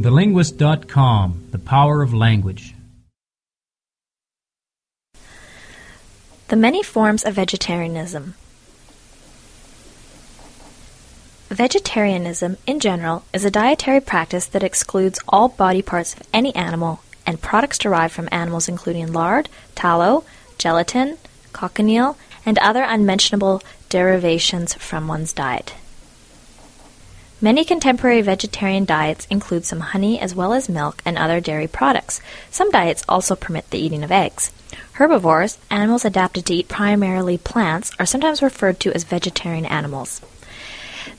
TheLinguist.com, the power of language. The many forms of vegetarianism. Vegetarianism, in general, is a dietary practice that excludes all body parts of any animal and products derived from animals including lard, tallow, gelatin, cochineal, and other unmentionable derivations from one's diet. Many contemporary vegetarian diets include some honey as well as milk and other dairy products. Some diets also permit the eating of eggs. Herbivores, animals adapted to eat primarily plants, are sometimes referred to as vegetarian animals.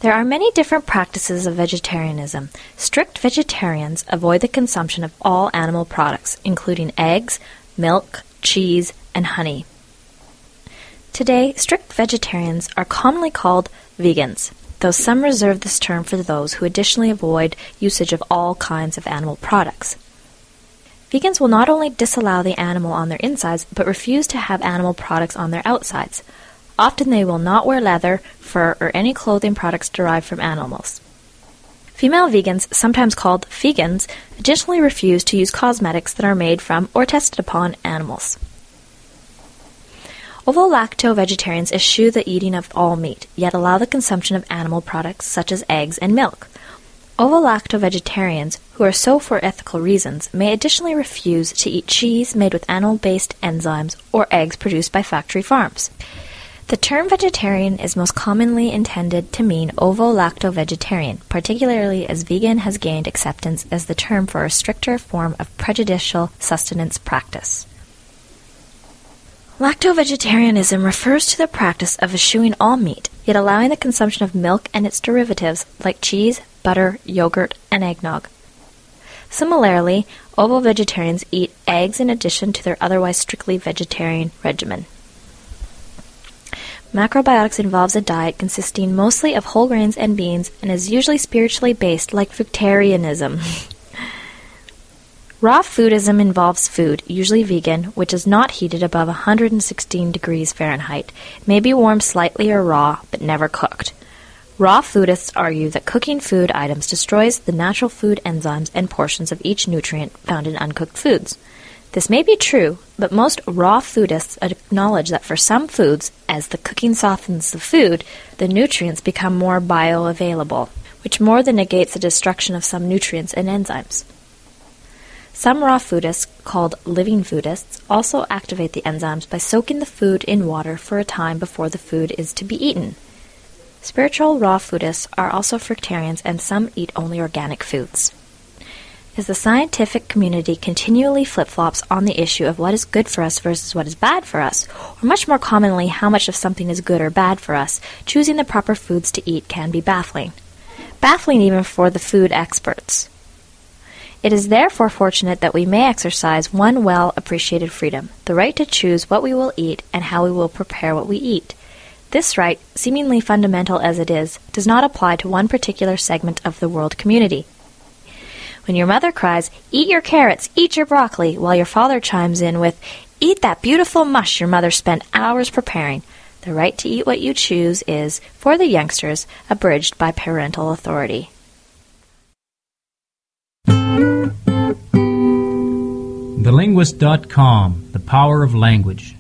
There are many different practices of vegetarianism. Strict vegetarians avoid the consumption of all animal products, including eggs, milk, cheese, and honey. Today, strict vegetarians are commonly called vegans, though some reserve this term for those who additionally avoid usage of all kinds of animal products. Vegans will not only disallow the animal on their insides, but refuse to have animal products on their outsides. Often they will not wear leather, fur, or any clothing products derived from animals. Female vegans, sometimes called fegans, additionally refuse to use cosmetics that are made from or tested upon animals. Ovo-lacto vegetarians eschew the eating of all meat, yet allow the consumption of animal products such as eggs and milk. Ovo-lacto vegetarians, who are so for ethical reasons, may additionally refuse to eat cheese made with animal-based enzymes or eggs produced by factory farms. The term vegetarian is most commonly intended to mean ovo-lacto vegetarian, particularly as vegan has gained acceptance as the term for a stricter form of prejudicial sustenance practice. Lacto-vegetarianism refers to the practice of eschewing all meat, yet allowing the consumption of milk and its derivatives like cheese, butter, yogurt, and eggnog. Similarly, ovo-vegetarians eat eggs in addition to their otherwise strictly vegetarian regimen. Macrobiotics involves a diet consisting mostly of whole grains and beans and is usually spiritually based, like fructarianism. Raw foodism involves food, usually vegan, which is not heated above 116 degrees Fahrenheit. It may be warmed slightly or raw, but never cooked. Raw foodists argue that cooking food items destroys the natural food enzymes and portions of each nutrient found in uncooked foods. This may be true, but most raw foodists acknowledge that for some foods, as the cooking softens the food, the nutrients become more bioavailable, which more than negates the destruction of some nutrients and enzymes. Some raw foodists, called living foodists, also activate the enzymes by soaking the food in water for a time before the food is to be eaten. Spiritual raw foodists are also fructarians, and some eat only organic foods. As the scientific community continually flip-flops on the issue of what is good for us versus what is bad for us, or much more commonly how much of something is good or bad for us, choosing the proper foods to eat can be baffling. Baffling even for the food experts. It is therefore fortunate that we may exercise one well-appreciated freedom, the right to choose what we will eat and how we will prepare what we eat. This right, seemingly fundamental as it is, does not apply to one particular segment of the world community. When your mother cries, "Eat your carrots, eat your broccoli," while your father chimes in with, "Eat that beautiful mush your mother spent hours preparing," the right to eat what you choose is, for the youngsters, abridged by parental authority. TheLinguist.com, the power of language.